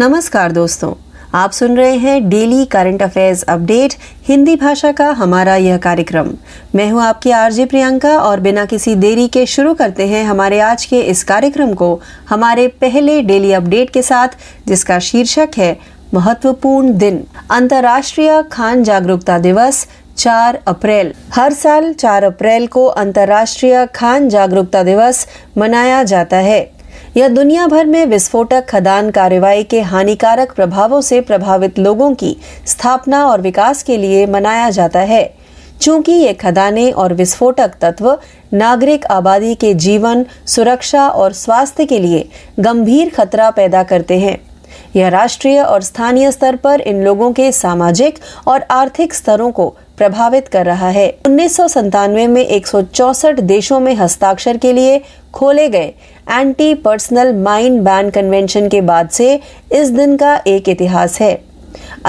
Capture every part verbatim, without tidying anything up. नमस्कार दोस्तों, आप सुन रहे हैं daily current affairs update Hindi भाषा का हमारा यह कार्यक्रम। मैं हूं आपकी आरजे प्रियंका और बिना किसी देरी के शुरू करते हैं हमारे आज के इस कार्यक्रम को हमारे पहले डेली अपडेट के साथ, जिसका शीर्षक है महत्वपूर्ण दिन अंतरराष्ट्रीय खान जागरूकता दिवस चार अप्रैल। हर साल चार अप्रैल को अंतरराष्ट्रीय खान जागरूकता दिवस मनाया जाता है। यह दुनिया भर में विस्फोटक खदान कार्रवाई के हानिकारक प्रभावों से प्रभावित लोगों की स्थापना और विकास के लिए मनाया जाता है। चूंकि ये खदानें और विस्फोटक तत्व नागरिक आबादी के जीवन, सुरक्षा और स्वास्थ्य के लिए गंभीर खतरा पैदा करते हैं, यह राष्ट्रीय और स्थानीय स्तर पर इन लोगों के सामाजिक और आर्थिक स्तरों को प्रभावित कर रहा है। उन्नीस सौ संतानवे में एक सौ चौसठ देशों में हस्ताक्षर के लिए खोले गए anti personnel mine ban convention के बाद से इस दिन का एक इतिहास है।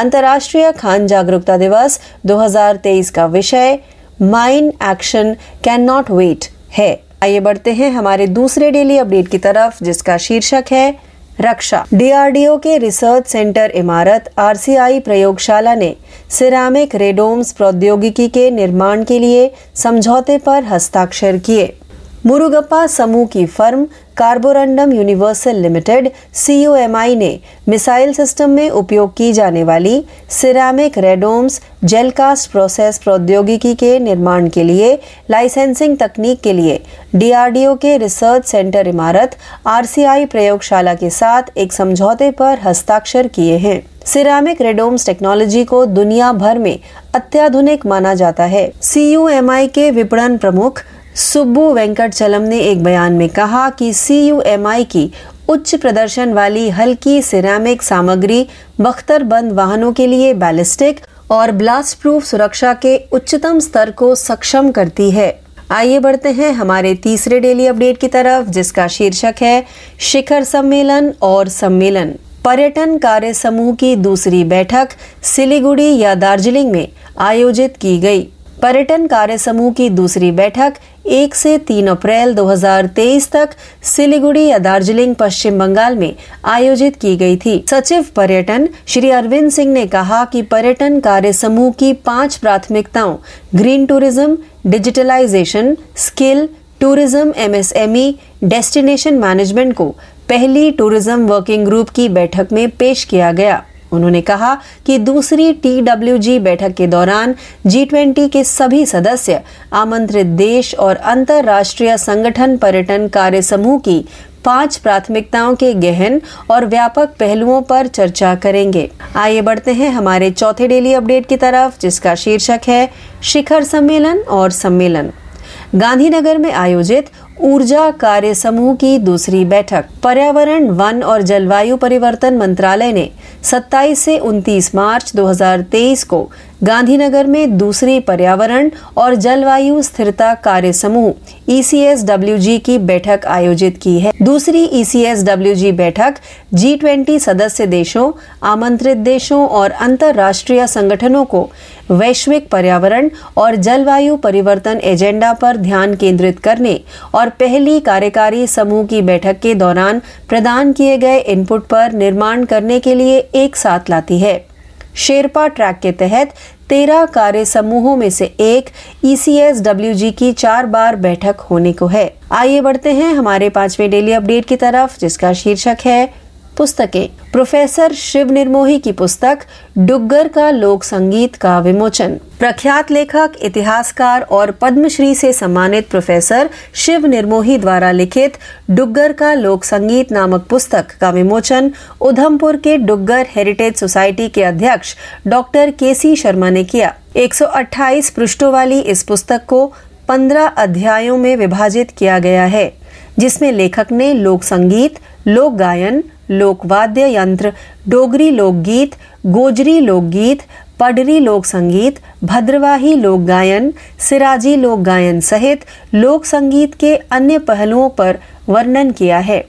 अंतरराष्ट्रीय खान जागरूकता दिवस दो हज़ार तेईस का विषय mine action can not wait है। आइए बढ़ते हैं हमारे दूसरे डेली अपडेट की तरफ, जिसका शीर्षक है रक्षा। डी आर डी ओ के research centre Imarat R C I प्रयोगशाला ने सिरामिक रेडोम्स प्रौद्योगिकी के निर्माण के लिए समझौते पर हस्ताक्षर किए। मुरुगप्पा समूह की firm Carborundum Universal Limited C O M I ने मिसाइल सिस्टम में उपयोग की जाने वाली सिरामिक रेडोम्स जेलकास्ट प्रोसेस प्रौद्योगिकी के निर्माण के लिए लाइसेंसिंग तकनीक के लिए डी आर डी ओ के research centre Imarat R C I प्रयोगशाला के साथ एक समझौते पर हस्ताक्षर किए हैं। सिरामिक रेडोम्स टेक्नोलॉजी को दुनिया भर में अत्याधुनिक माना जाता है। सी यू एम आई के विपणन प्रमुख सुब्बू वेंकट चलम ने एक बयान में कहा कि सी यू एम आई की उच्च प्रदर्शन वाली हल्की सिरामिक सामग्री बख्तरबंद वाहनों के लिए बैलिस्टिक और ब्लास्ट प्रूफ सुरक्षा के उच्चतम स्तर को सक्षम करती है। आइए बढ़ते हैं हमारे तीसरे डेली अपडेट की तरफ, जिसका शीर्षक है शिखर सम्मेलन और सम्मेलन। पर्यटन कार्य समूह की दूसरी बैठक सिलीगुड़ी या दार्जिलिंग में आयोजित की गई। पर्यटन कार्य समूह की दूसरी बैठक एक से तीन अप्रैल दो हज़ार तेईस तक सिलीगुड़ी या दार्जिलिंग, पश्चिम बंगाल में आयोजित की गई थी। सचिव पर्यटन श्री अरविंद सिंह ने कहा कि पर्यटन कार्य समूह की पांच प्राथमिकताओं green tourism, digitalisation, skill tourism, M S M E, destination management को पहली टूरिज्म वर्किंग ग्रुप की बैठक में पेश किया गया। उन्होंने कहा कि दूसरी टी डब्ल्यू जी बैठक के दौरान जी ट्वेंटी के सभी सदस्य, आमंत्रित देश और अंतरराष्ट्रीय संगठन पर्यटन कार्य समूह की पांच प्राथमिकताओं के गहन और व्यापक पहलुओं पर चर्चा करेंगे। आइए बढ़ते हैं हमारे चौथे डेली अपडेट की तरफ, जिसका शीर्षक है शिखर सम्मेलन और सम्मेलन। गांधीनगर में आयोजित ऊर्जा कार्य समूह की दूसरी बैठक। पर्यावरण, वन और जलवायु परिवर्तन मंत्रालय ने सत्ताईस से उनतीस मार्च दो हज़ार तेईस को गांधीनगर में दूसरी पर्यावरण और जलवायु स्थिरता कार्य समूह ई सी एस डब्ल्यू जी की बैठक आयोजित की है। दूसरी ई सी एस डब्ल्यू जी बैठक जी ट्वेंटी सदस्य देशों, आमंत्रित देशों और अंतरराष्ट्रीय संगठनों को वैश्विक पर्यावरण और जलवायु परिवर्तन एजेंडा पर ध्यान केंद्रित करने और पहली कार्यकारी समूह की बैठक के दौरान प्रदान किए गए इनपुट पर निर्माण करने के लिए एक साथ लाती है। शेरपा ट्रैक के तहत तेरह कार्य समूहों में से एक ई सी एस डब्ल्यू जी की चार बार बैठक होने को है। आइए बढ़ते हैं हमारे पांचवें डेली अपडेट की तरफ, जिसका शीर्षक है पुस्तकें। प्रोफेसर शिव निर्मोही की पुस्तक डुग्गर का लोक संगीत का विमोचन। प्रख्यात लेखक, इतिहासकार और पद्मश्री से सम्मानित प्रोफेसर शिव निर्मोही द्वारा लिखित डुग्गर का लोक संगीत नामक पुस्तक का विमोचन उधमपुर के डुग्गर हेरिटेज सोसाइटी के अध्यक्ष डॉक्टर के सी शर्मा ने किया। एक सौ अट्ठाईस पृष्ठों वाली इस पुस्तक को पंद्रह अध्यायों में विभाजित किया गया है, जिसमें लेखक ने लोक संगीत, लोक गायन, लोक वाद्य यंत्र, डोगरी लोकगीत, गोजरी लोकगीत, पडरी लोक संगीत, भद्रवाही लोक गायन, सिराजी लोक गायन सहित लोक संगीत के अन्य पहलुओं पर वर्णन किया है।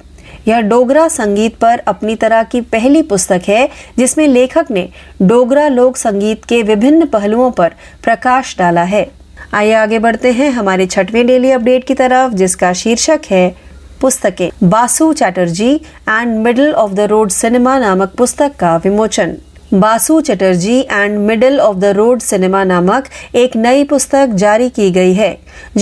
यह डोगरा संगीत पर अपनी तरह की पहली पुस्तक है, जिसमें लेखक ने डोगरा लोक संगीत के विभिन्न पहलुओं पर प्रकाश डाला है। आइए आगे बढ़ते हैं हमारे छठवें डेली अपडेट की तरफ, जिसका शीर्षक है पुस्तकें Basu Chatterjee and middle of the road cinema नामक पुस्तक का विमोचन। Basu Chatterjee and middle of the road cinema नामक एक नई पुस्तक जारी की गई है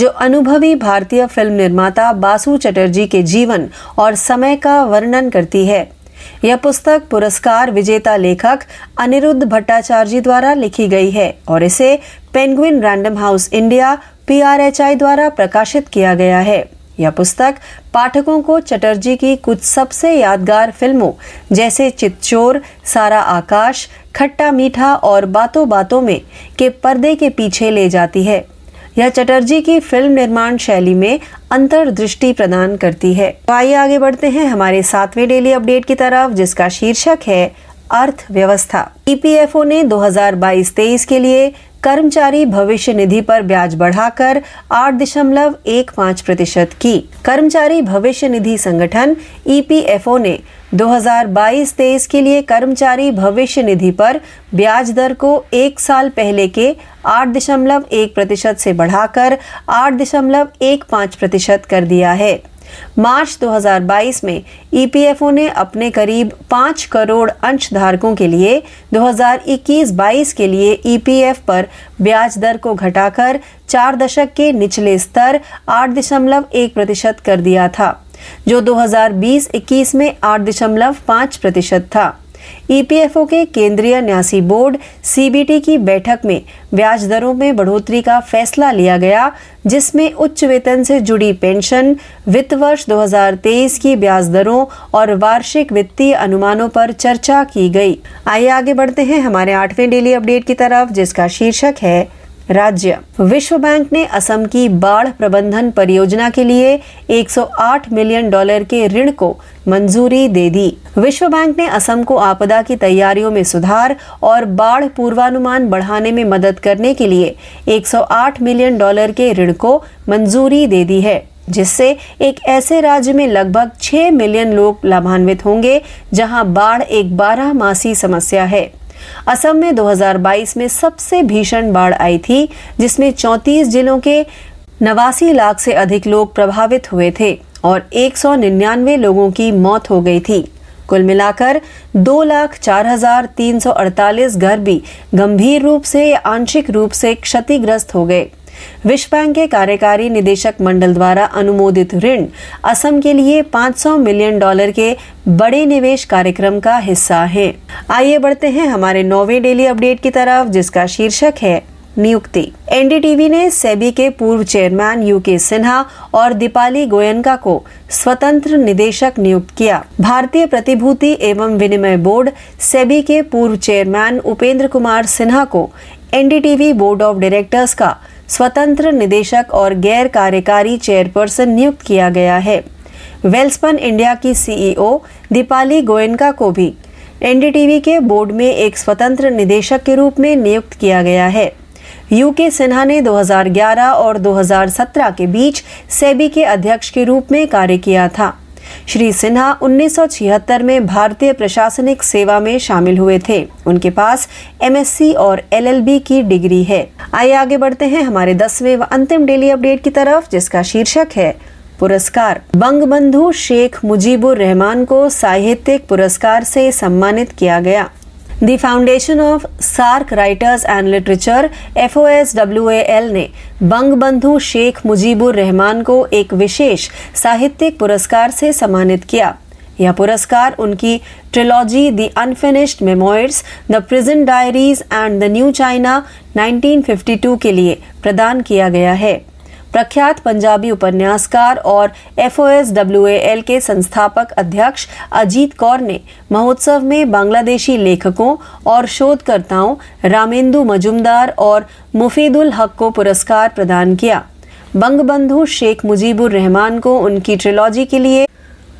जो अनुभवी भारतीय फिल्म निर्माता बासु चटर्जी के जीवन और समय का वर्णन करती है। यह पुस्तक पुरस्कार विजेता लेखक अनिरुद्ध भट्टाचार्य द्वारा लिखी गई है और इसे Penguin Random House India P R H I द्वारा प्रकाशित किया गया है। यह पुस्तक पाठकों को चटर्जी की कुछ सबसे यादगार फिल्मों जैसे चितचोर, सारा आकाश, खट्टा मीठा और बातों बातों में के पर्दे के पीछे ले जाती है। यह चटर्जी की फिल्म निर्माण शैली में अंतर्दृष्टि प्रदान करती है। तो आइए आगे बढ़ते हैं हमारे सातवें डेली अपडेट की तरफ, जिसका शीर्षक है अर्थव्यवस्था। ई पी एफ ओ ने दो हज़ार बाईस तेईस के लिए कर्मचारी भविष्य निधि पर ब्याज बढ़ाकर आठ दशमलव एक पाँच प्रतिशत की। कर्मचारी भविष्य निधि संगठन ई पी एफ ओ ने दो हज़ार बाईस तेईस के लिए कर्मचारी भविष्य निधि पर ब्याज दर को एक साल पहले के आठ दशमलव एक प्रतिशत से बढ़ाकर आठ दशमलव एक पाँच प्रतिशत कर दिया है। मार्च दो हज़ार बाईस में ई पी एफ ओ ने अपने करीब पाँच करोड़ अंशधारकों के लिए दो हज़ार इक्कीस बाईस के लिए ई पी एफ पर ब्याज दर को घटाकर चार दशक के निचले स्तर आठ दशमलव एक प्रतिशत कर दिया था, जो दो हज़ार बीस इक्कीस में आठ दशमलव पाँच प्रतिशत था। ई पी एफ ओ के केंद्रीय न्यासी बोर्ड सी बी टी की बैठक में ब्याज दरों में बढ़ोतरी का फैसला लिया गया, जिसमें उच्च वेतन से जुड़ी पेंशन, वित्त वर्ष दो हज़ार तेईस की ब्याज दरों और वार्षिक वित्तीय अनुमानों पर चर्चा की गई। आइए आगे बढ़ते हैं हमारे आठवें डेली अपडेट की तरफ, जिसका शीर्षक है राज्य। विश्व बैंक ने असम की बाढ़ प्रबंधन परियोजना के लिए एक सौ आठ मिलियन डॉलर के ऋण को मंजूरी दे दी। विश्व बैंक ने असम को आपदा की तैयारियों में सुधार और बाढ़ पूर्वानुमान बढ़ाने में मदद करने के लिए एक सौ आठ मिलियन डॉलर के ऋण को मंजूरी दे दी है, जिससे एक ऐसे राज्य में लगभग छह मिलियन लोग लाभान्वित होंगे जहां बाढ़ एक बारहमासी समस्या है। असम में दो हज़ार बाईस में सबसे भीषण बाढ़ आई थी, जिसमें चौंतीस जिलों के नवासी लाख से अधिक लोग प्रभावित हुए थे और एक सौ निन्यानवे लोगों की मौत हो गई थी। कुल मिलाकर दो लाख चार हजार तीन सौ अड़तालीस घर भी गंभीर रूप से या आंशिक रूप से क्षतिग्रस्त हो गए। विश्व बैंक के कार्यकारी निदेशक मंडल द्वारा अनुमोदित ऋण असम के लिए पाँच सौ मिलियन डॉलर के बड़े निवेश कार्यक्रम का हिस्सा है। आइए बढ़ते हैं हमारे नौवें डेली अपडेट की तरफ, जिसका शीर्षक है नियुक्ति। एन डी टी वी ने सेबी के पूर्व चेयरमैन यू के सिन्हा और दीपाली गोयनका को स्वतंत्र निदेशक नियुक्त किया। भारतीय प्रतिभूति एवं विनिमय बोर्ड सेबी के पूर्व चेयरमैन उपेंद्र कुमार सिन्हा को N D T V board of directors का स्वतंत्र निदेशक और गैर कार्यकारी चेयरपर्सन नियुक्त किया गया है। वेल्सपन इंडिया की सी ई ओ दीपाली गोयनका को भी एन डी टी वी के बोर्ड में एक स्वतंत्र निदेशक के रूप में नियुक्त किया गया है। यू के सिन्हा ने दो हज़ार ग्यारह और दो हज़ार सत्रह के बीच सेबी के अध्यक्ष के रूप में कार्य किया था। श्री सिन्हा उन्नीस सौ छिहत्तर में भारतीय प्रशासनिक सेवा में शामिल हुए थे। उनके पास एम एस सी और एल एल बी की डिग्री है। आइए आगे बढ़ते हैं हमारे दसवें व अंतिम डेली अपडेट की तरफ, जिसका शीर्षक है पुरस्कार। बंगबंधु शेख मुजीबुर रहमान को साहित्यिक पुरस्कार से सम्मानित किया गया। The foundation of SAARC writers and literature F O S W A L ने बंगबंधु शेख मुजीबुर रहमान को एक विशेष साहित्यिक पुरस्कार से सम्मानित किया। यह पुरस्कार उनकी trilogy the unfinished memoirs, the prison diaries and the new China nineteen fifty two के लिए प्रदान किया गया है। प्रख्यात पंजाबी उपन्यासकार और F O S W A L के संस्थापक अध्यक्ष अजीत कौर ने महोत्सव में बांग्लादेशी लेखकों और शोधकर्ताओं रामेंदु मजुमदार और मुफीदुल हक को पुरस्कार प्रदान किया। बंगबंधु शेख मुजीबुर रहमान को उनकी ट्रिलॉजी के लिए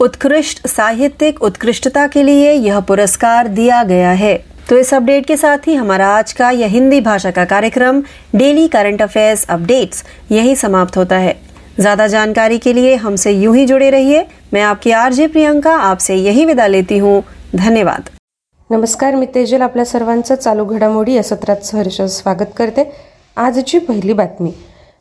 उत्कृष्ट साहित्यिक उत्कृष्टता के लिए यह पुरस्कार दिया गया है। तो इस अपडेट के साथ ही हमारा आज का यह हिंदी भाषा का कार्यक्रम डेली करंट अफेयर्स अपडेट्स यही समाप्त होता है। ज्यादा जानकारी के लिए हमसे यूं ही जुड़े रहिए। मैं आपकी आरजे प्रियंका आपसे यही विदा लेती हूँ। धन्यवाद। नमस्कार, मी तेजल आपल्या सर्वांचं चालू घडामोडी या सत्रात सहर्ष स्वागत करते। आजची पहिली बातमी,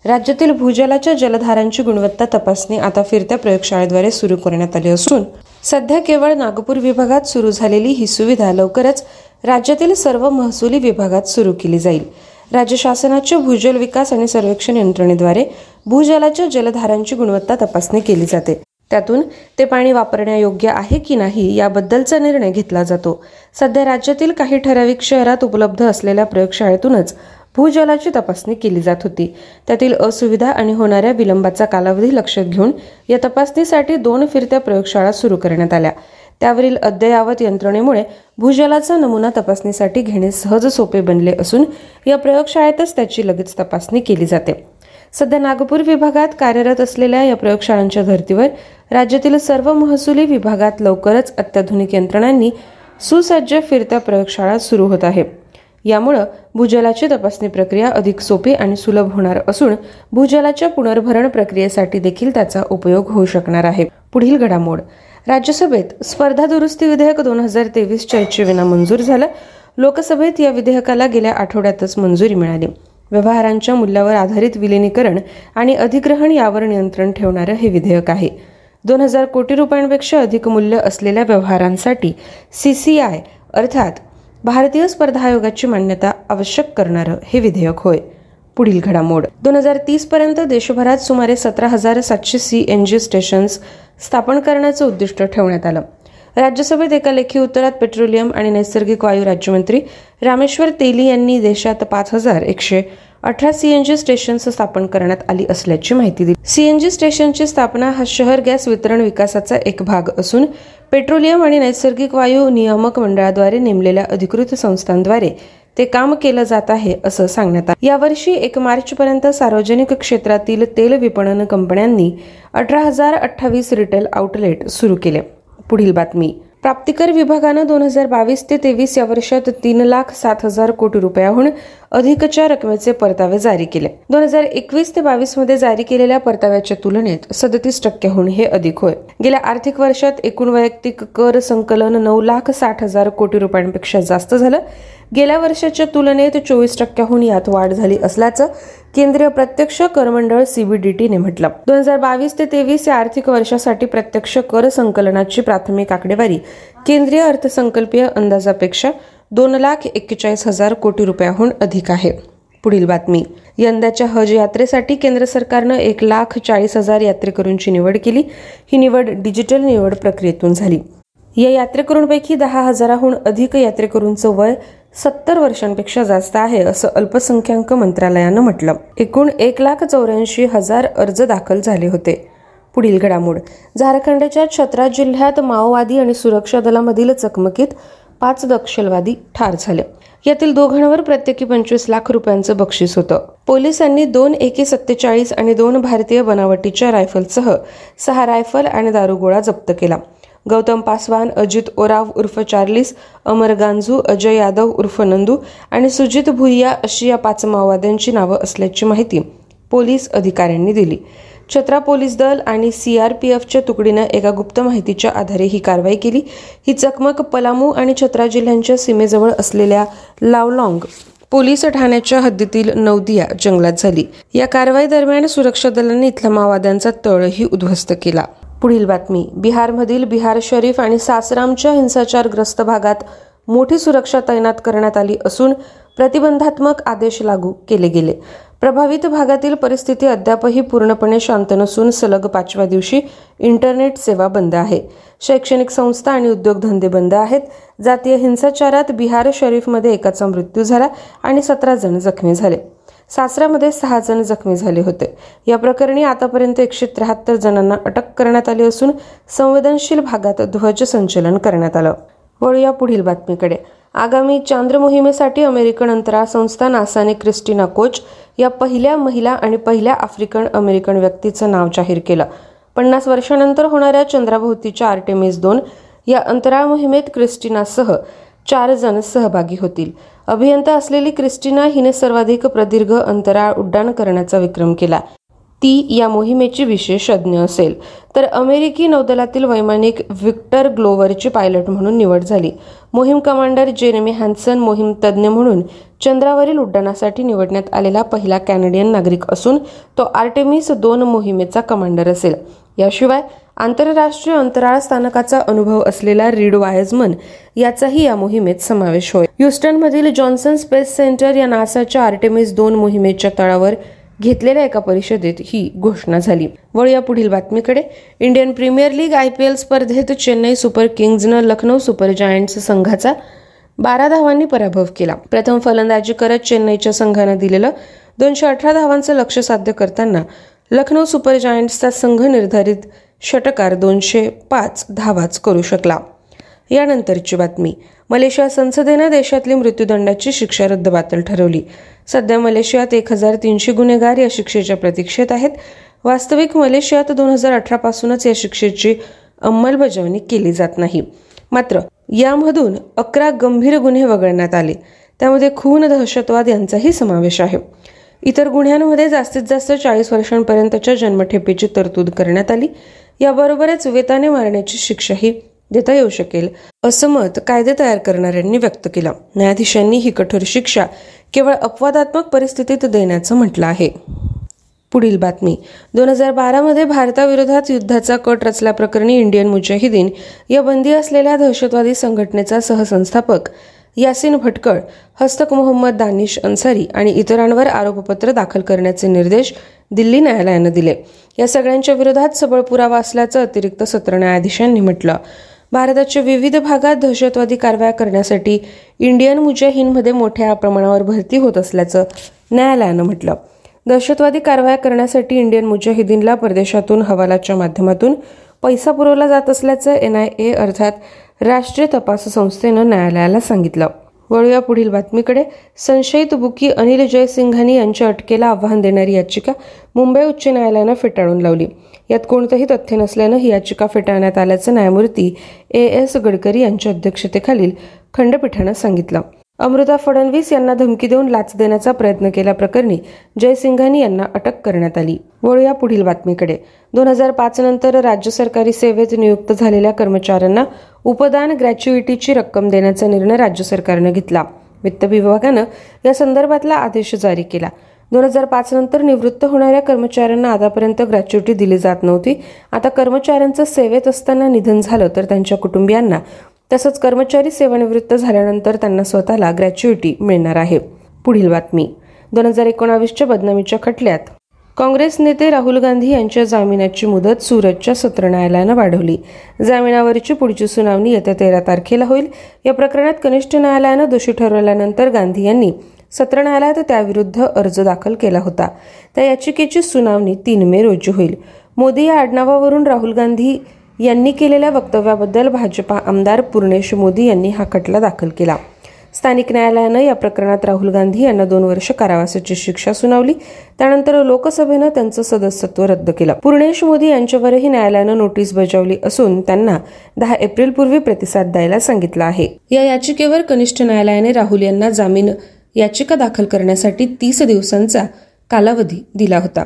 राज्यातील भूजलाच्या जलधारांची गुणवत्ता तपासणी आता फिरत्या प्रयोगशाळेद्वारे सुरू करण्यात आली असून सध्या केवळ नागपूर विभागात सुरू झालेली ही सुविधा लवकरच राज्यातील सर्व महसुली विभागात सुरू केली जाईल. राज्य शासनाच्या भूजल विकास आणि सर्वेक्षण यंत्रणेद्वारे भूजलाच्या जलधारांची गुणवत्ता तपासणी केली जाते. त्यातून ते पाणी वापरण्यायोग्य आहे की नाही याबद्दलचा निर्णय घेतला जातो. सध्या राज्यातील काही ठराविक शहरात उपलब्ध असलेल्या प्रयोगशाळेतूनच भूजलाची तपासणी केली जात होती. त्यातील असुविधा आणि होणाऱ्या विलंबाचा कालावधी लक्षात घेऊन या तपासणीसाठी दोन फिरत्या प्रयोगशाळा सुरू करण्यात आल्या. त्यावरील अद्ययावत यंत्रणेमुळे भूजलाचा नमुना तपासणीसाठी घेणे सहज सोपे बनले असून या प्रयोगशाळेतच त्याची लगेच तपासणी केली जाते. सध्या नागपूर विभागात कार्यरत असलेल्या या प्रयोगशाळांच्या धर्तीवर राज्यातील सर्व महसुली विभागात लवकरच अत्याधुनिक यंत्रणांनी सुसज्ज फिरत्या प्रयोगशाळा सुरू होत आहे. यामुळे भूजलाची तपासणी प्रक्रिया अधिक सोपी आणि सुलभ होणार असून भूजलाच्या पुनर्भरण प्रक्रियेसाठी देखील त्याचा उपयोग होऊ शकणार आहे. पुढील घडामोड. राज्यसभेत स्पर्धा दुरुस्ती विधेयक दोन हजार तेवीस चर्चेविना मंजूर झालं. लोकसभेत या विधेयकाला गेल्या आठवड्यातच मंजुरी मिळाली. व्यवहारांच्या मूल्यावर आधारित विलिनीकरण आणि अधिग्रहण यावर नियंत्रण ठेवणारं हे विधेयक आहे. दोन हजार कोटी रुपयांपेक्षा अधिक मूल्य असलेल्या व्यवहारांसाठी सी सी आय अर्थात भारतीय स्पर्धा आयोगाची मान्यता आवश्यक करणारं हे विधेयक होय. पुढील घडामोड. दोन हजार तीस पर्यंत देशभरात सुमारे सतरा हजार सातशे सी एन जी स्टेशन्स स्थापन करण्याचं उद्दिष्ट ठेवण्यात आलं. राज्यसभेत एका लेखी उत्तरात पेट्रोलियम आणि नैसर्गिक वायू राज्यमंत्री रामेश्वर तेली यांनी देशात पाच हजार एकशे अठरा सीएनजी स्टेशन्स स्थापन करण्यात आली असल्याची माहिती दिली. सीएनजी स्टेशनची स्थापना हा शहर गॅस वितरण विकासाचा एक भाग असून पेट्रोलियम आणि नैसर्गिक वायू नियामक मंडळाद्वारे नेमलेल्या अधिकृत संस्थांद्वारे ते काम केलं जात आहे असं सांगण्यात आलं. यावर्षी एक मार्च पर्यंत सार्वजनिक क्षेत्रातील तेल विपणन कंपन्यांनी अठरा हजार अठ्ठावीस रिटेल आउटलेट सुरू केले. पुढील बातमी. प्राप्तिकर विभागानं दोन हजार बावीस ते तेवीस या वर्षात तीन लाख सात हजार कोटी रुपयाहून अधिकच्या रकमेचे परतावे जारी केले. दोन हजार एकवीस ते बावीस मध्ये जारी केलेल्या परताव्याच्या तुलनेत सदतीस टक्क्याहून हे अधिक होय. गेल्या आर्थिक वर्षात एकूण वैयक्तिक कर संकलन नऊ लाख साठ हजार कोटी रुपयांपेक्षा जास्त झालं. गेल्या वर्षाच्या तुलनेत चोवीस टक्क्याहून यात वाढ झाली असल्याचं केंद्रीय प्रत्यक्ष कर मंडळ सीबीडीटीने म्हटलं. दोन हजार बावीस ते तेवीस या आर्थिक वर्षासाठी प्रत्यक्ष कर संकलनाची प्राथमिक आकडेवारी केंद्रीय अर्थसंकल्पीय अंदाजापेक्षा दोन लाख एक्केचाळीस हजार कोटी रुपयाहून अधिक आहे. पुढील बातमी. यंदाच्या हज यात्रेसाठी केंद्र सरकारनं एक लाख चाळीस हजार यात्रेकरूंची निवड केली. ही निवड डिजिटल निवड प्रक्रियेतून झाली. या यात्रेकरूंपैकी दहा हजाराहून अधिक यात्रेकरूंचं वय सत्तर वर्षांपेक्षा जास्त आहे असं अल्पसंख्याक मंत्रालयानं म्हटलं. एकूण एक लाख चौऱ्याऐंशी हजार अर्ज दाखल झाले होते. पुढील घडामोड. झारखंडच्या चतरा जिल्ह्यात माओवादी आणि सुरक्षा दलामधील चकमकीत पाच नक्षलवादी ठार झाले. यातील दोघांवर प्रत्येकी पंचवीस लाख रुपयांचं बक्षीस होतं. पोलिसांनी दोन एके सत्तेचाळीस आणि दोन भारतीय बनावटीच्या रायफलसह सहा रायफल आणि दारुगोळा जप्त केला. गौतम पासवान, अजित ओराव उर्फ चार्लिस, अमर गांजू, अजय यादव उर्फ नंदू आणि सुजित भुईया अशी या पाच माओवाद्यांची नावं असल्याची माहिती पोलीस अधिकाऱ्यांनी दिली. चतरा पोलीस दल आणि सीआरपीएफच्या तुकडीनं एका गुप्त माहितीच्या आधारे ही कारवाई केली. ही चकमक पलामू आणि चतरा जिल्ह्यांच्या सीमेजवळ असलेल्या लावलाँग पोलीस ठाण्याच्या हद्दीतील नवदिया जंगलात झाली. या कारवाई दरम्यान सुरक्षा दलांनी इथल्या माओवाद्यांचा तळही उद्ध्वस्त केला. पुढील बातमी. बिहारमधील बिहार शरीफ आणि सासरामच्या हिंसाचारग्रस्त भागात मोठी सुरक्षा तैनात करण्यात आली असून प्रतिबंधात्मक आदेश लागू केले गेले. प्रभावित भागातील परिस्थिती अद्यापही पूर्णपणे शांत नसून सलग पाचव्या दिवशी इंटरनेट सेवा बंद आहे. शैक्षणिक संस्था आणि उद्योगधंदे बंद आहेत. जातीय हिंसाचारात बिहार शरीफमध्ये एकाचा मृत्यू झाला आणि सतरा जण जखमी झाले. सासरामध्ये सहा जण जखमी झाले होते. या प्रकरणी आतापर्यंत एकशे त्र्याहत्तर जणांना अटक करण्यात आली असून संवेदनशील भागात ध्वज संचलन करण्यात आलं. वळूया पुढील बातमीकडे. आगामी चांद्र मोहिमेसाठी अमेरिकन अंतराळ संस्था नासाने क्रिस्टिना कोच या पहिल्या महिला आणि पहिल्या आफ्रिकन अमेरिकन व्यक्तीचं नाव जाहीर केलं. पन्नास वर्षानंतर होणाऱ्या चंद्राभोवतीच्या आर्टेमिस दोन या अंतराळ मोहिमेत क्रिस्टिनासह चार जण सहभागी होतील. अभियंता असलेली क्रिस्टिना हिने सर्वाधिक प्रदीर्घ अंतराळ उड्डाण करण्याचा विक्रम केला. ती या मोहिमेची विशेषज्ञ असेल. तर अमेरिकी नौदलातील वैमानिक व्हिक्टर ग्लोवरची पायलट म्हणून निवड झाली. मोहीम कमांडर जेरेमी हॅन्सन मोहीम तज्ज्ञ म्हणून चंद्रावरील उड्डाणासाठी निवडण्यात आलेला पहिला कॅनडियन नागरिक असून तो आर्टेमिस दोन मोहिमेचा कमांडर असेल. याशिवाय आंतरराष्ट्रीय अंतराळ स्थानकाचा अनुभव असलेला रीड वायझमन याचाही या मोहिमेत समावेश होईल. ह्युस्टनमधील जॉन्सन स्पेस सेंटर या नासाच्या आर्टेमिस दोन मोहिमेच्या तळावर घेतलेल्या एका परिषदेत ही घोषणा झाली. वळूया पुढील बातमीकडे. Indian Premier League I P L स्पर्धेत चेन्नई सुपर किंग्जनं लखनौ सुपर जायंट्स संघाचा बारा धावांनी पराभव केला. प्रथम फलंदाजी करत चेन्नईच्या संघानं दिलेलं दोनशे अठरा धावांचं लक्ष साध्य करताना लखनौ सुपर जायंट्सचा संघ निर्धारित षटकार दोनशे पाच धावाच करू शकला. यानंतरची बातमी. मलेशिया संसदेनं देशातली मृत्यूदंडाची शिक्षा रद्दबातल ठरवली. सध्या मलेशियात एक हजार तीनशे गुन्हेगार या शिक्षेच्या प्रतीक्षेत आहेत. वास्तविक मलेशियात दोन हजार अठरा पासूनच या शिक्षेची अंमलबजावणी केली जात नाही. मात्र यामधून अकरा गंभीर गुन्हे वगळण्यात आले. त्यामध्ये खून, दहशतवाद यांचाही समावेश आहे. इतर गुन्ह्यांमध्ये जास्तीत जास्त चाळीस वर्षांपर्यंतच्या जन्मठेपेची तरतूद करण्यात आली. याबरोबरच वेताने मारण्याची शिक्षाही देता येऊ शकेल असं मत कायदे तयार करणाऱ्यांनी व्यक्त केलं. न्यायाधीशांनी ही कठोर शिक्षा केवळ अपवादात्मक परिस्थितीत देण्याचं म्हटलं आहे. पुढील बातमी. दोन हजार बारामध्ये भारताविरोधात युद्धाचा कट रचल्याप्रकरणी इंडियन मुजाहिदीन या बंदी असलेल्या दहशतवादी संघटनेचा सहसंस्थापक यासिन भटकळ, हस्तक मोहम्मद दानिश अन्सारी आणि इतरांवर आरोपपत्र दाखल करण्याचे निर्देश दिल्ली न्यायालयानं दिले. या सगळ्यांच्या विरोधात सबळ पुरावा असल्याचं अतिरिक्त सत्र न्यायाधीशांनी म्हटलं. भारताच्या विविध भागात दहशतवादी कारवाया करण्यासाठी इंडियन मुजाहिदीनमध्ये मोठ्या प्रमाणावर भरती होत असल्याचं न्यायालयानं म्हटलं. दहशतवादी कारवाया करण्यासाठी इंडियन मुजाहिदीनला परदेशातून हवालाच्या माध्यमातून पैसा पुरवला जात असल्याचं एन आय ए अर्थात राष्ट्रीय तपास संस्थेनं न्यायालयाला सांगितलं. वळूया पुढील बातमीकडे. संशयित बुकी अनिल जयसिंघानी यांच्या अटकेला आव्हान देणारी याचिका मुंबई उच्च न्यायालयानं फेटाळून लावली. यात कोणतंही तथ्य नसल्यानं ही याचिका फेटाळण्यात आल्याचं न्यायमूर्ती ए एस गडकरी यांच्या अध्यक्षतेखालील खंडपीठानं सांगितलं. अमृता फडणवीस यांना धमकी देऊन लाच देण्याचा प्रयत्न केल्याप्रकरणी जयसिंघानी यांना अटक करण्यात आली. वळूया पुढील बातमीकडे. दोन हजार पाच नंतर राज्य सरकारी सेवेत नियुक्त झालेल्या कर्मचाऱ्यांना उपदान ग्रॅच्युइटीची रक्कम देण्याचा निर्णय राज्य सरकारनं घेतला. वित्त विभागानं या संदर्भातला आदेश जारी केला. दोन हजार पाच नंतर निवृत्त होणाऱ्या कर्मचाऱ्यांना आतापर्यंत ग्रॅच्युटी दिली जात नव्हती. आता कर्मचाऱ्यांचं सेवेत असताना निधन झालं तर त्यांच्या कुटुंबियांना तसंच कर्मचारी सेवानिवृत्त झाल्यानंतर त्यांना स्वतःला ग्रॅच्युटी मिळणार आहे. पुढील बातमी. दोन हजार एकोणावीसच्या बदनामीच्या खटल्यात काँग्रेस नेते राहुल गांधी यांच्या जामिनाची मुदत सुरतच्या सत्र न्यायालयानं वाढवली. जामिनावरची पुढची सुनावणी येत्या तेरा तारखेला होईल. या प्रकरणात कनिष्ठ न्यायालयानं दोषी ठरवल्यानंतर गांधी यांनी सत्र न्यायालयात त्याविरुद्ध अर्ज दाखल केला होता. त्या याचिकेची सुनावणी तीन मे रोजी होईल. मोदी या आडनावावरून राहुल गांधी यांनी केलेल्या वक्तव्याबद्दल भाजपा आमदार पूर्णेश मोदी यांनी हा खटला दाखल केला. स्थानिक न्यायालयानं या प्रकरणात राहुल गांधी यांना दोन वर्ष कारावासाची शिक्षा सुनावली. त्यानंतर लोकसभेनं त्यांचं सदस्यत्व रद्द केलं. पूर्णेश मोदी यांच्यावरही न्यायालयानं नोटीस बजावली असून त्यांना दहा एप्रिल पूर्वी प्रतिसाद द्यायला सांगितलं आहे. या याचिकेवर कनिष्ठ न्यायालयाने राहुल यांना जामीन याचिका दाखल करण्यासाठी तीस दिवसांचा कालावधी दिला होता.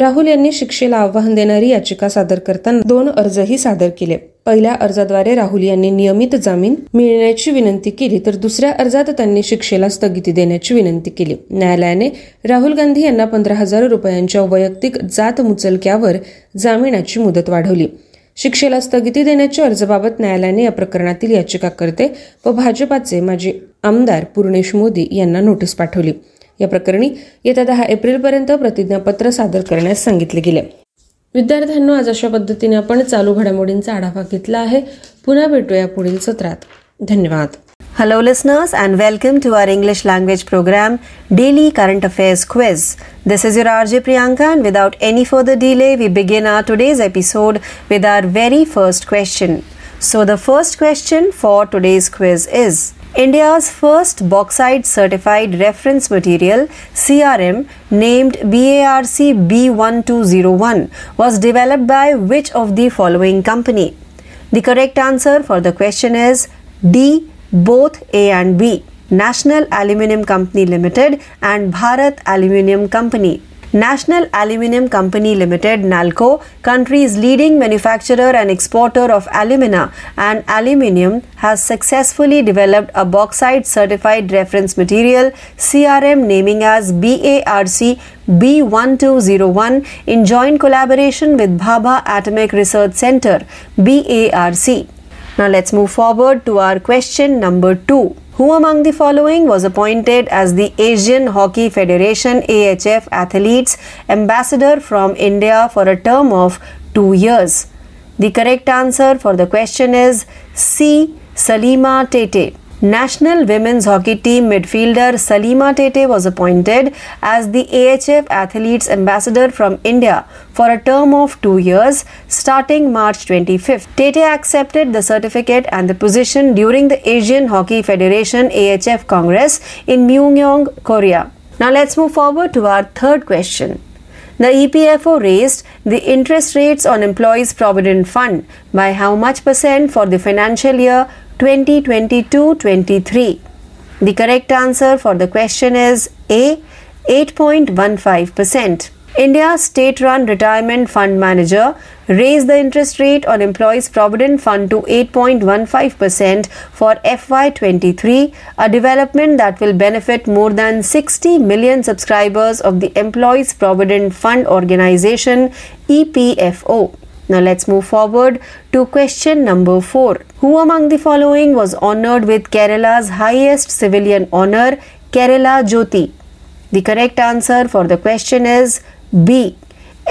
राहुल यांनी शिक्षेला आव्हान देणारी याचिका सादर करताना दोन अर्जही सादर केले. पहिल्या अर्जाद्वारे राहुल यांनी नियमित जामीन मिळण्याची विनंती केली तर दुसऱ्या अर्जात त्यांनी शिक्षेला स्थगिती देण्याची विनंती केली. न्यायालयाने राहुल गांधी यांना पंधरा हजार रुपयांच्या वैयक्तिक जात मुचलक्यावर जामिनाची मुदत वाढवली. शिक्षेला स्थगिती देण्याच्या अर्जाबाबत न्यायालयाने या प्रकरणातील याचिकाकर्ते व भाजपाचे माजी आमदार पूर्णेश मोदी यांना नोटीस पाठवली. या प्रकरणी येत्या दहा एप्रिलपर्यंत प्रतिज्ञापत्र सादर करण्यास सांगितले गेले. विद्यार्थ्यांनो, आज अशा पद्धतीने आपण चालू घडामोडींचा आढावा घेतला आहे. पुन्हा भेटूया पुढील सत्रात. धन्यवाद. Hello listeners and welcome to our English language programme daily current affairs quiz. This is your RJ Priyanka and without any further delay we begin our today's episode with our very first question. So the first question for today's quiz is India's first bauxite certified reference material C R M named B A R C B one two zero one was developed by which of the following company? The correct answer for the question is D, both A and B, National Aluminium Company Limited and Bharat Aluminium Company. National Aluminium Company Limited (NALCO), country's leading manufacturer and exporter of alumina and aluminium, has successfully developed a bauxite certified reference material C R M naming as B A R C B one two zero one in joint collaboration with Bhabha Atomic Research Center (B A R C). Now let's move forward to our question number two. Who among the following was appointed as the Asian Hockey Federation A H F Athletes Ambassador from India for a term of two years? The correct answer for the question is C. Salima Tete. National women's hockey team midfielder Salima Tete was appointed as the A H F Athletes Ambassador from India for a term of two years starting March twenty-fifth. Tete accepted the certificate and the position during the Asian Hockey Federation A H F Congress in Myeongdong, Korea. Now let's move forward to our third question. The E P F O raised the interest rates on Employees Provident Fund by how much percent for the financial year twenty twenty-two twenty-three? The correct answer for the question is A. eight point one five percent. India's state-run retirement fund manager raised the interest rate on Employees Provident Fund to eight point one five percent for F Y twenty-three, a development that will benefit more than sixty million subscribers of the Employees Provident Fund Organization E P F O. Now let's move forward to question number four. Who among the following was honored with Kerala's highest civilian honor, Kerala Jyoti? The correct answer for the question is B.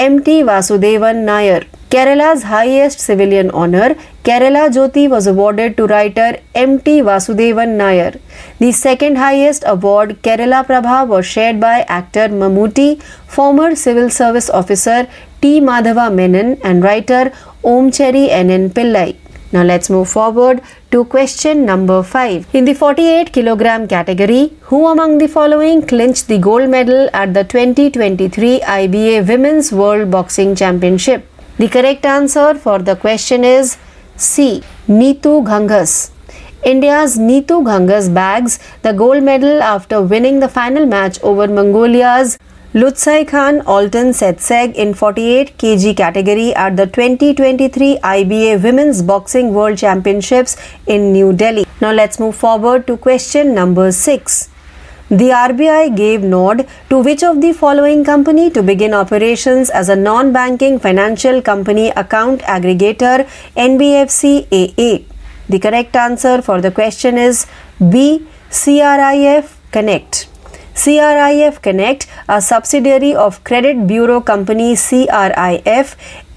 M T Vasudevan Nair. Kerala's highest civilian honor, Kerala Jyoti, was awarded to writer M T Vasudevan Nair. The second highest award, Kerala Prabha, was shared by actor Mammootty, former civil service officer T. Madhava Menon and writer Omcheri N N Pillai. Now let's move forward to question number five. In the forty-eight kilogram category, who among the following clinched the gold medal at the twenty twenty-three I B A Women's World Boxing Championship? The correct answer for the question is C. Neetu Gangas. India's Neetu Gangas bags the gold medal after winning the final match over Mongolia's Lutsai Khan Alton Setseg in forty-eight kilogram category at the twenty twenty-three I B A Women's Boxing World Championships in New Delhi. Now let's move forward to question number six. The R B I gave nod to which of the following company to begin operations as a non-banking financial company account aggregator N B F C A A? The correct answer for the question is B. C R I F Connect. C R I F Connect, a subsidiary of credit bureau company C R I F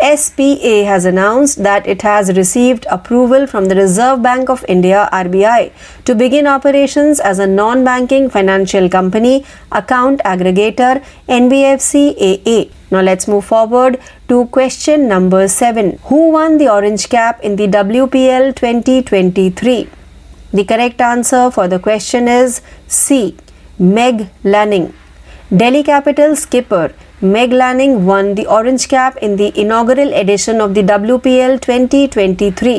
S P A, has announced that it has received approval from the Reserve Bank of India R B I to begin operations as a non-banking financial company account aggregator N B F C A A. Now let's move forward to question number seven. Who won the orange cap in the W P L twenty twenty-three? The correct answer for the question is C. Meg Lanning. Delhi Capital skipper Meg Lanning won the orange cap in the inaugural edition of the W P L twenty twenty-three.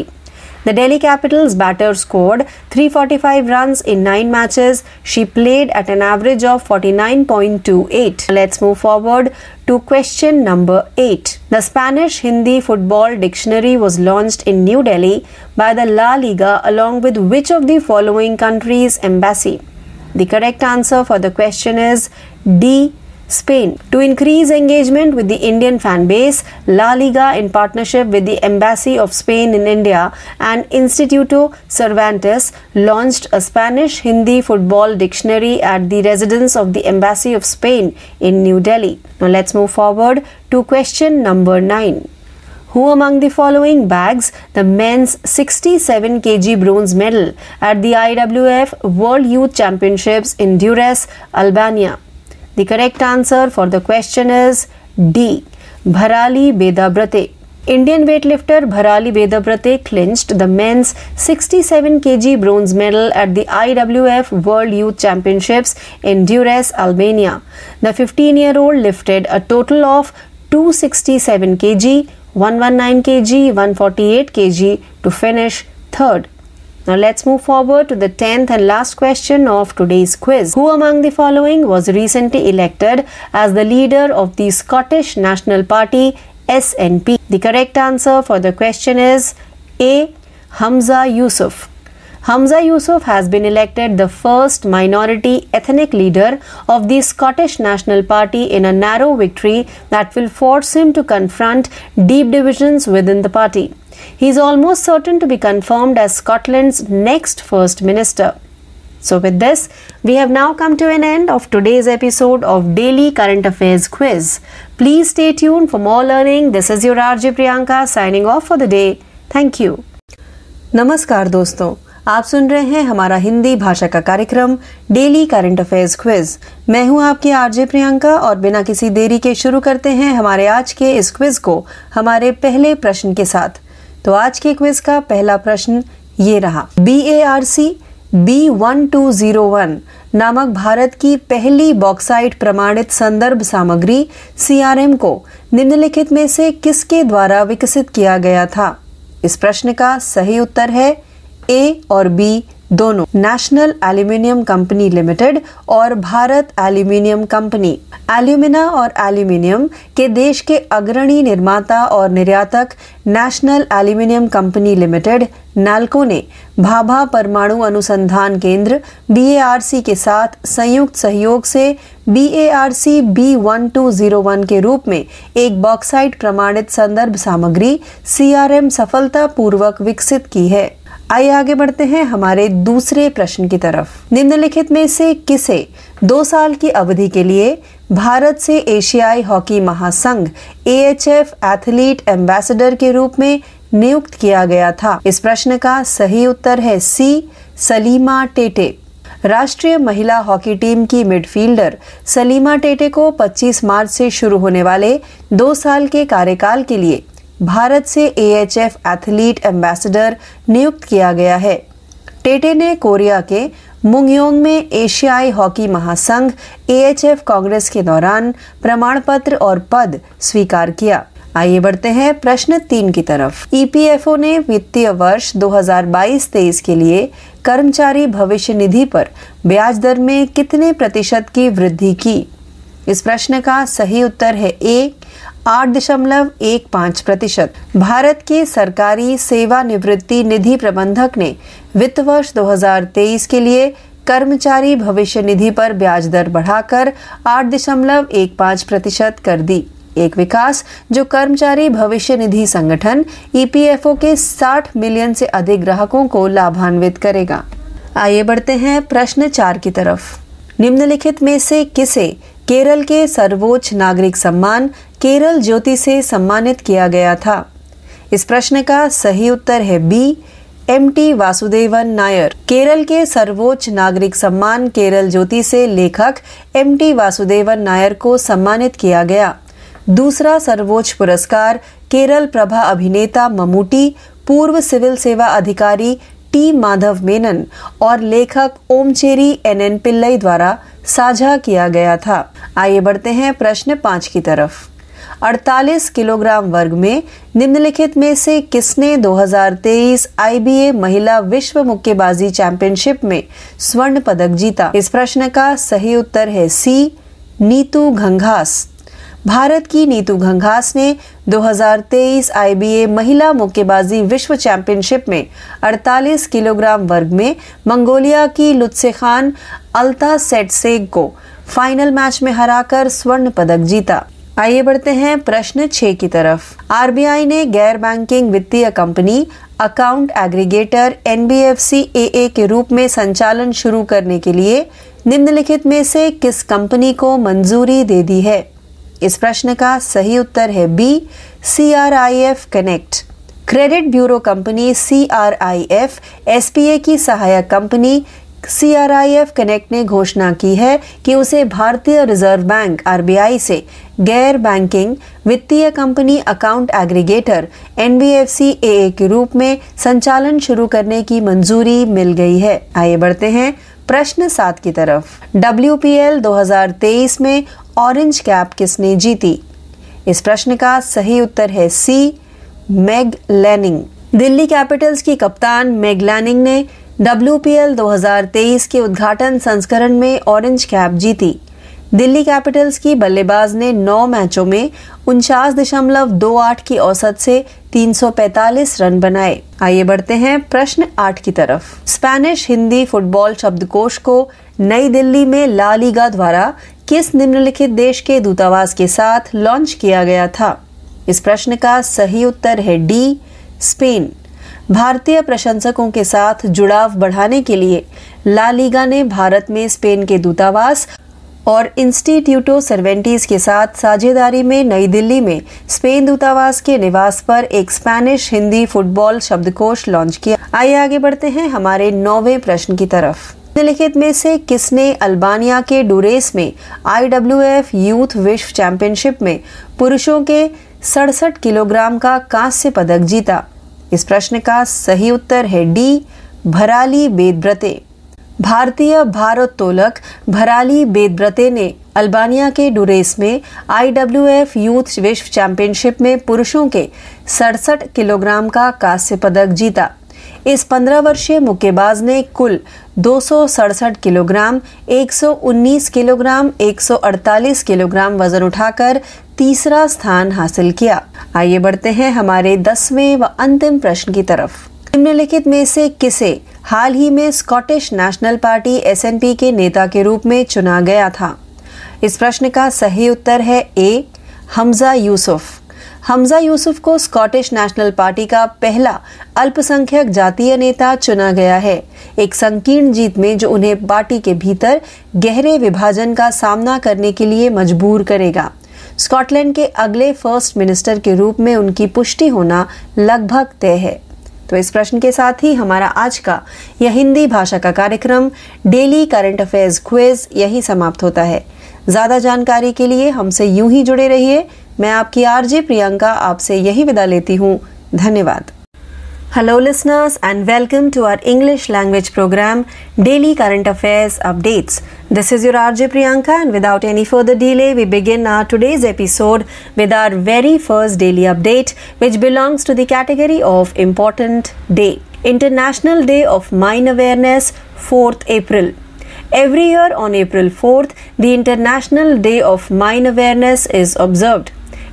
The Delhi Capital's batter scored three hundred forty-five runs in nine matches. She played at an average of forty-nine point two eight. Let's move forward to question number eight. The Spanish Hindi Football Dictionary was launched in New Delhi by the La Liga along with which of the following countries' embassy? The correct answer for the question is D. Spain. To increase engagement with the Indian fan base, La Liga, in partnership with the Embassy of Spain in India and Instituto Cervantes, launched a Spanish Hindi football dictionary at the residence of the Embassy of Spain in New Delhi. Now let's move forward to question number nine. Who among the following bags the men's sixty-seven kilogram bronze medal at the I W F World Youth Championships in Durres, Albania? The correct answer for the question is D. Bharali Bedabrate. Indian weightlifter Bharali Bedabrate clinched the men's sixty-seven kilogram bronze medal at the I W F World Youth Championships in Durres, Albania. The fifteen-year-old lifted a total of two hundred sixty-seven kilograms, one hundred nineteen kilograms, one hundred forty-eight kilograms to finish third. Now let's move forward to the tenth and last question of today's quiz. Who among the following was recently elected as the leader of the Scottish National Party (S N P)? The correct answer for the question is A. Hamza Yusuf. Hamza Yusuf has been elected the first minority ethnic leader of the Scottish National Party in a narrow victory that will force him to confront deep divisions within the party. He is almost certain to be confirmed as Scotland's next First Minister. So with this, we have now come to an end of today's episode of Daily Current Affairs Quiz. Please stay tuned for more learning. This is your R J Priyanka signing off for the day. Thank you. नमस्कार दोस्तों, आप सुन रहे हैं हमारा हिंदी भाषा का कार्यक्रम डेली करंट अफेयर्स क्विज. मैं हूं आपकी आरजे प्रियंका और बिना किसी देरी के शुरू करते हैं हमारे आज के इस क्विज को हमारे पहले प्रश्न के साथ. तो आज के क्विज का पहला प्रश्न ये रहा. B A R C B one two zero one नामक भारत की पहली बॉक्साइट प्रमाणित संदर्भ सामग्री सी आर एम को निम्नलिखित में से किसके द्वारा विकसित किया गया था? इस प्रश्न का सही उत्तर है ए और बी दोनों. नेशनल एल्यूमिनियम कंपनी लिमिटेड और भारत एल्यूमिनियम कंपनी. एल्यूमिना और एल्यूमिनियम के देश के अग्रणी निर्माता और निर्यातक national aluminium company limited NALCO ने भाभा परमाणु अनुसंधान केंद्र बी ए आर सी के साथ संयुक्त सहयोग से B A R C B one two zero one के रूप में एक बॉक्साइट प्रमाणित संदर्भ सामग्री सी आर एम सफलतापूर्वक विकसित की है. आइए आगे बढ़ते हैं हमारे दूसरे प्रश्न की तरफ. निम्नलिखित में से किसे दो साल की अवधि के लिए भारत से एशियाई हॉकी महासंघ A H F athlete ambassador के रूप में नियुक्त किया गया था? इस प्रश्न का सही उत्तर है सी सलीमा टेटे. राष्ट्रीय महिला हॉकी टीम की मिडफील्डर सलीमा टेटे को पच्चीस मार्च से शुरू होने वाले दो साल के कार्यकाल के लिए भारत से A H F athlete ambassador नियुक्त किया गया है. टेटे ने कोरिया के मुंगयोंग में एशियाई हॉकी महासंघ ए एच एफ कांग्रेस के दौरान प्रमाण पत्र और पद स्वीकार किया. आइए बढ़ते हैं प्रश्न तीन की तरफ. ई पी एफ ओ ने वित्तीय वर्ष दो हज़ार बाईस तेईस के लिए कर्मचारी भविष्य निधि पर ब्याज दर में कितने प्रतिशत की वृद्धि की? इस प्रश्न का सही उत्तर है ए आठ दशमलव एक पाँच प्रतिशत. भारत के सरकारी सेवानिवृत्ति निधि प्रबंधक ने वित्त वर्ष दो हज़ार तेईस के लिए कर्मचारी भविष्य निधि पर ब्याज दर बढ़ाकर आठ दशमलव एक पाँच प्रतिशत कर दी. एक विकास जो कर्मचारी भविष्य निधि संगठन ई पी एफ ओ के साठ मिलियन से अधिक ग्राहकों को लाभान्वित करेगा. आइए बढ़ते हैं प्रश्न चार की तरफ. निम्नलिखित में से किसे केरल के सर्वोच्च नागरिक सम्मान केरल ज्योति से सम्मानित किया गया था? इस प्रश्न का सही उत्तर है B M T Vasudevan Nair. Kerala के सर्वोच्च नागरिक सम्मान केरल ज्योति से लेखक एम टी वासुदेवन नायर को सम्मानित किया गया. दूसरा सर्वोच्च पुरस्कार केरल प्रभा अभिनेता ममूटी, पूर्व सिविल सेवा अधिकारी टी माधव मेनन और लेखक ओमचेरी एन एन पिल्लई द्वारा साझा किया गया था. आइए बढ़ते हैं प्रश्न पाँच की तरफ. अड़तालीस किलोग्राम वर्ग में निम्नलिखित में से किसने दो हज़ार तेईस आई बी ए महिला विश्व मुक्केबाजी चैंपियनशिप में स्वर्ण पदक जीता? इस प्रश्न का सही उत्तर है सी नीतू घंघास. भारत की नीतू घंघास ने दो हज़ार तेईस आई बी ए महिला मुक्केबाजी विश्व चैंपियनशिप में अड़तालीस किलोग्राम वर्ग में मंगोलिया की लुत्सेखान अल्ता सेटसेग को फाइनल मैच में हराकर स्वर्ण पदक जीता. आइए बढ़ते हैं प्रश्न छह की तरफ. आर बी आई ने गैर बैंकिंग वित्तीय company account aggregator N B F C A A के रूप में संचालन शुरू करने के लिए निम्नलिखित में से किस कंपनी को मंजूरी दे दी है? इस प्रश्न का सही उत्तर है B C R I F connect. Credit bureau company C R I F S P A की सहायक company C R I F connect ने घोषणा की है कि उसे भारतीय reserve bank R B I से गैर बैंकिंग वित्तीय company account aggregator N B F C A A के रूप में संचालन शुरू करने की मंजूरी मिल गई है. आइए बढ़ते हैं प्रश्न सात की तरफ. डब्ल्यू पी एल दो हज़ार तेईस में ऑरेंज कैप किसने जीती? इस प्रश्न का सही उत्तर है C Meg Lanning. Delhi Capitals की कप्तान मेग लैनिंग ने डब्ल्यू पी एल दो हज़ार तेईस के उद्घाटन संस्करण में ऑरेंज कैप जीती। दिल्ली कैपिटल्स की बल्लेबाज ने नौ मैचों में उनचास दशमलव दो आठ की औसत से तीन सौ पैंतालीस रन बनाए। आइए बढ़ते हैं प्रश्न आठ की तरफ। स्पेनिश हिंदी फुटबॉल शब्दकोश को नई दिल्ली में ला लीगा द्वारा किस निम्नलिखित देश के दूतावास के साथ लॉन्च किया गया था? इस प्रश्न का सही उत्तर है डी स्पेन। भारतीय प्रशंसकों के साथ जुड़ाव बढ़ाने के लिए ला लीगा ने भारत में स्पेन के दूतावास और इंस्टीट्यूटो सर्वेंटीज के साथ साझेदारी में नई दिल्ली में स्पेन दूतावास के निवास पर एक स्पेनिश हिंदी फुटबॉल शब्दकोश लॉन्च किया। आइए आगे बढ़ते हैं हमारे नौवें प्रश्न की तरफ। निम्नलिखित में से किसने अल्बानिया के डुरेस में आई डब्ल्यू एफ यूथ विश्व चैंपियनशिप में पुरुषों के सड़सठ किलोग्राम का कांस्य पदक जीता? इस प्रश्न का सही उत्तर है डी भराली बेदब्रते। भारतीय भारोत्तोलक भराली बेदब्रते ने अल्बानिया के डुरेस में आई डब्ल्यू एफ यूथ विश्व चैंपियनशिप में पुरुषों के सड़सठ किलोग्राम का कांस्य पदक जीता। इस पंद्रह वर्षीय मुक्केबाज ने कुल दो सौ सड़सठ किलोग्राम, एक सौ उन्नीस किलोग्राम, एक सौ अड़तालीस किलोग्राम वजन उठाकर तीसरा स्थान हासिल किया। आइए बढ़ते हैं हमारे दसवें व अंतिम प्रश्न की तरफ। निम्नलिखित में से किसे हाल ही में Scottish National Party S N P के नेता के रूप में चुना गया था? इस प्रश्न का सही उत्तर है ए हमजा यूसुफ। हमजा यूसुफ को स्कॉटिश नेशनल पार्टी का पहला अल्पसंख्यक जातीय नेता चुना गया है, एक संकीर्ण जीत में जो उन्हें पार्टी के भीतर गहरे विभाजन का सामना करने के लिए मजबूर करेगा। स्कॉटलैंड के अगले फर्स्ट मिनिस्टर के रूप में उनकी पुष्टि होना लगभग तय है। तो इस प्रश्न के साथ ही हमारा आज का यह हिंदी भाषा का कार्यक्रम डेली करंट अफेयर्स क्विज यही समाप्त होता है। ज्यादा जानकारी के लिए हमसे यूं ही जुड़े रहिए। मैं आपकी आरजे प्रियंका आपसे यही विदा लेती हूँ। धन्यवाद। Hello listeners and welcome to our English language programme daily current affairs updates. This is your RJ Priyanka and without any further delay we begin our today's episode with our very first daily update which belongs to the category of important day, international day of mine awareness, fourth April. Every year on April fourth, the International Day of Mine Awareness is observed.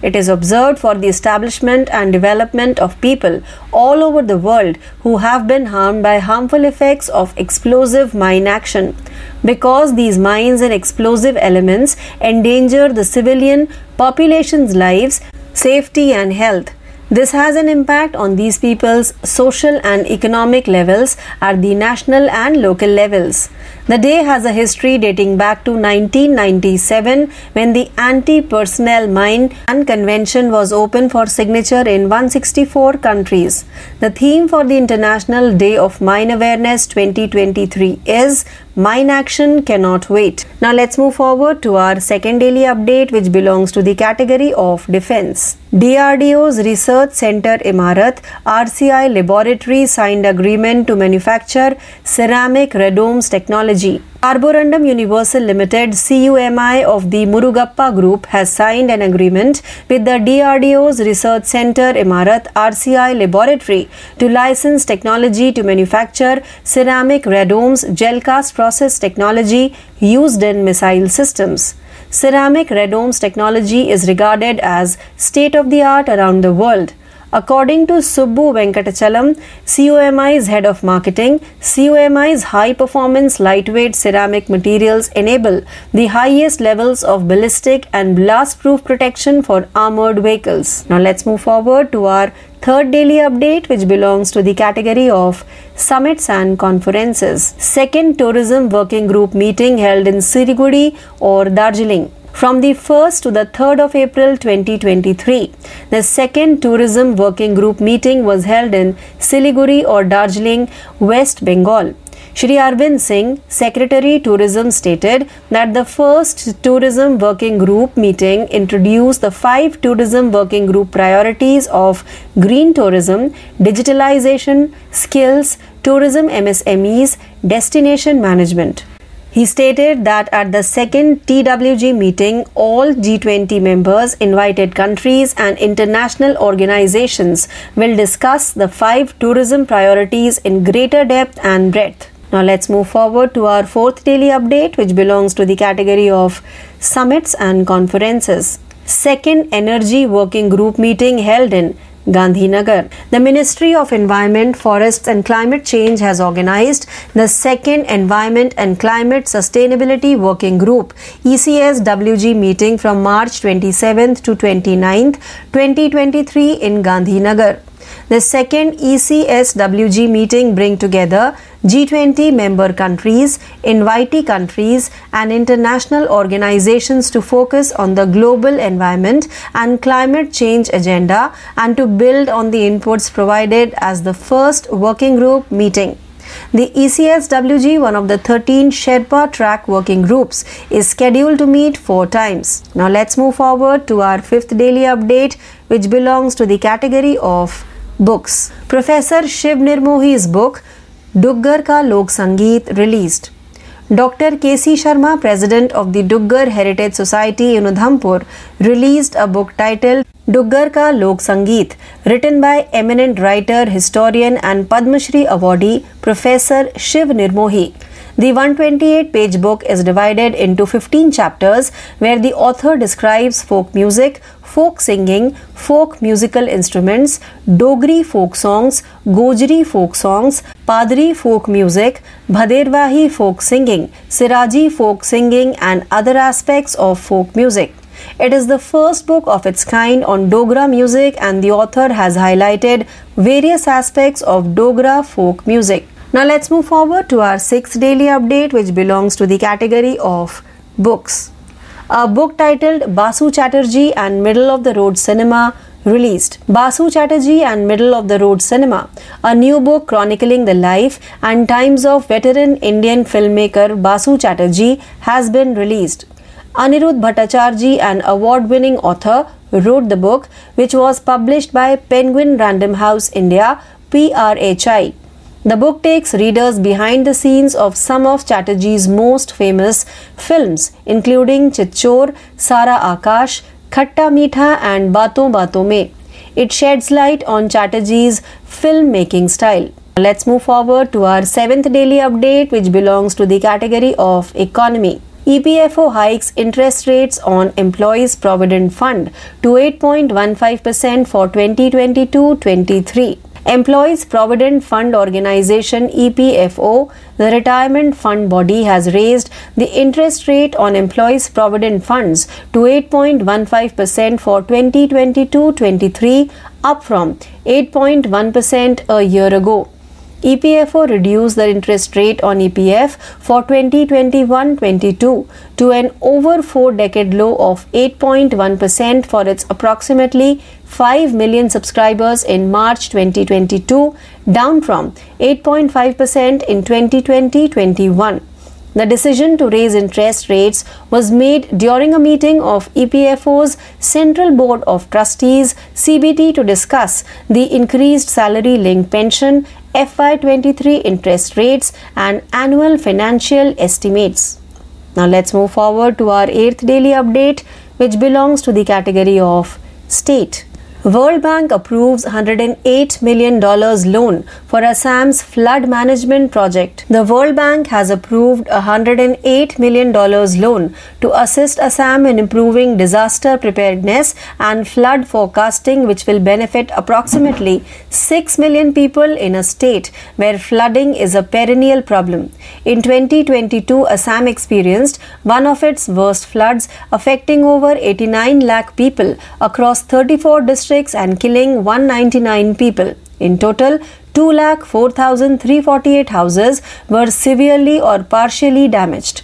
It is observed for the establishment and development of people all over the world who have been harmed by harmful effects of explosive mine action, because these mines and explosive elements endanger the civilian population's lives, safety and health. This has an impact on these people's social and economic levels at the national and local levels. The day has a history dating back to nineteen ninety-seven when the Anti Personnel Mine Ban Convention was opened for signature in one hundred sixty-four countries. The theme for the International Day of Mine Awareness twenty twenty-three is Mine Action Cannot Wait. Now let's move forward to our second daily update which belongs to the category of defense. D R D O's research centre Imarat R C I laboratory signed agreement to manufacture ceramic radomes technology. Carborundum Universal Limited C U M I of the Murugappa group has signed an agreement with the D R D O's research center इमारत R C I laboratory to license technology to manufacture ceramic radomes gelcast process technology used in missile systems. Ceramic radomes technology is regarded as state of the art around the world. According to Subbu Venkat Chalam, C U M I's head of marketing, C U M I's high performance lightweight ceramic materials enable the highest levels of ballistic and blast proof protection for armored vehicles. Now let's move forward to our third daily update which belongs to the category of summits and conferences. Second tourism working group meeting held in Siliguri or Darjeeling. From the first to the third of April twenty twenty-three, the second tourism working group meeting was held in Siliguri or Darjeeling, West Bengal. Shri Arvind Singh, Secretary Tourism, stated that the first tourism working group meeting introduced the five tourism working group priorities of green tourism, digitalization, skills, tourism M S M Es, destination management. He stated that at the second T W G meeting, all G twenty members, invited countries and international organizations will discuss the five tourism priorities in greater depth and breadth. Now let's move forward to our fourth daily update, which belongs to the category of summits and conferences. Second Energy Working Group meeting held in Gandhinagar. The Ministry of Environment, Forests and Climate Change has organized the second Environment and Climate Sustainability Working Group E C S D G meeting from March twenty-seventh to twenty-ninth, twenty twenty-three in Gandhinagar. The second E C S D G meeting bring together G twenty member countries, invitee countries and international organizations to focus on the global environment and climate change agenda and to build on the inputs provided as the first working group meeting. The E C S D G, one of the thirteen Sherpa track working groups, is scheduled to meet four times. Now let's move forward to our fifth daily update, which belongs to the category of books. Professor Shiv Nirmohi's book Duggar का लोक संगीत released. Doctor K C Sharma, president of the Duggar heritage society in Udhampur, released a book title Duggar का लोक संगीत, written by eminent writer, historian and Padmashri awardee professor Shiv Nirmohi. The one hundred twenty-eight page book is divided into fifteen chapters where the author describes folk music, folk singing, folk musical instruments, Dogri folk songs, Gojri folk songs, Padri folk music, Bhaderwahi folk singing, Siraji folk singing and other aspects of folk music. It is the first book of its kind on Dogra music and the author has highlighted various aspects of Dogra folk music. Now let's move forward to our sixth daily update, which belongs to the category of books. A book titled Basu Chatterjee and Middle of the Road Cinema released. Basu Chatterjee and Middle of the Road Cinema, a new book chronicling the life and times of veteran Indian filmmaker Basu Chatterjee, has been released. Anirudh Bhattacharjee, an award-winning author, wrote the book, which was published by Penguin Random House India P R H I. The book takes readers behind the scenes of some of Chatterjee's most famous films, including Chichor, Sara Aakash, Khatta Meetha and Baaton Baaton Mein. It sheds light on Chatterjee's filmmaking style. Let's move forward to our seventh daily update, which belongs to the category of economy. E P F O hikes interest rates on Employees Provident Fund to eight point one five percent for twenty twenty-two twenty-three. Employees Provident Fund Organization E P F O, the retirement fund body, has raised the interest rate on Employees Provident Funds to eight point one five percent for twenty twenty-two twenty-three, up from eight point one percent a year ago. E P F O reduced the interest rate on E P F for twenty twenty-one twenty-two to an over four-decade low of eight point one percent for its approximately five million subscribers in March twenty twenty-two, down from eight point five percent in twenty twenty twenty-one. The decision to raise interest rates was made during a meeting of E P F O's Central Board of Trustees C B T to discuss the increased salary linked pension, F Y twenty-three interest rates and annual financial estimates. Now let's move forward to our eighth daily update, which belongs to the category of state. World Bank approves one hundred eight million dollars loan for Assam's flood management project. The World Bank has approved a one hundred eight million dollars loan to assist Assam in improving disaster preparedness and flood forecasting, which will benefit approximately six million people in a state where flooding is a perennial problem. In twenty twenty-two, Assam experienced one of its worst floods, affecting over eighty-nine lakh people across thirty-four districts and killing one hundred ninety-nine people. In total, two lakh four thousand three hundred forty-eight houses were severely or partially damaged.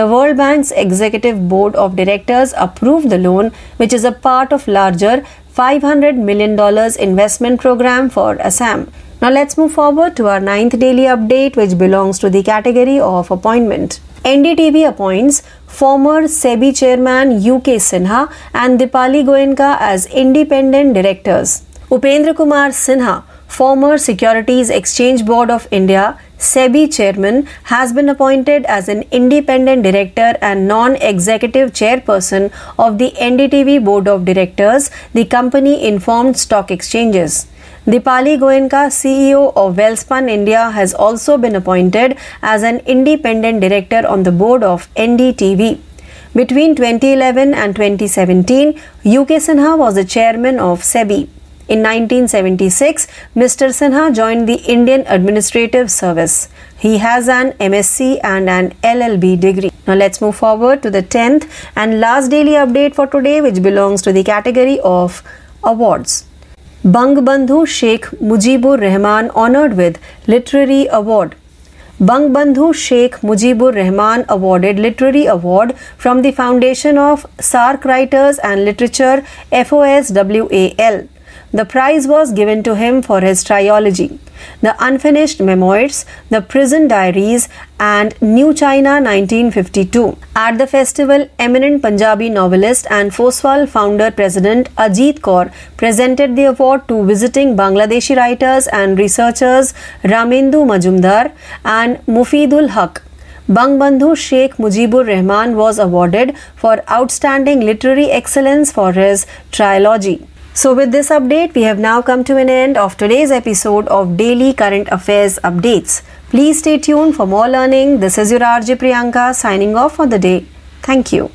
The World Bank's Executive Board of Directors approved the loan, which is a part of larger five hundred million dollars investment program for Assam. Now let's move forward to our ninth daily update, which belongs to the category of appointment. N D T V appoints former SEBI chairman U K Sinha and Dipali Goenka as independent directors. Upendra Kumar Sinha, former Securities Exchange Board of India (S E B I) chairman has been appointed as an independent director and non-executive chairperson of the N D T V board of directors, the company informed stock exchanges. Dipali Goenka, C E O of Welspun India, has also been appointed as an independent director on the board of N D T V. Between twenty eleven and twenty seventeen, U K Sinha was the chairman of S E B I. In nineteen seventy-six, Mister Sinha joined the Indian Administrative Service. He has an M S C and an L L B degree. Now let's move forward to the tenth and last daily update for today, which belongs to the category of awards. Bangabandhu Sheikh Mujibur Rahman honored with Literary Award. Bangabandhu Sheikh Mujibur Rahman awarded Literary Award from the Foundation of S A R C Writers and Literature F O S W A L. The prize was given to him for his trilogy, The Unfinished Memoirs, The Prison Diaries and New China nineteen fifty-two. At the festival, eminent Punjabi novelist and FOSWAL founder president Ajit Kaur presented the award to visiting Bangladeshi writers and researchers Ramendu Majumdar and Mufidul Haq. Bangabandhu Sheikh Mujibur Rahman was awarded for outstanding literary excellence for his trilogy. So with this update, we have now come to an end of today's episode of Daily Current Affairs Updates. Please stay tuned for more learning. This is your R J Priyanka signing off for the day. Thank you.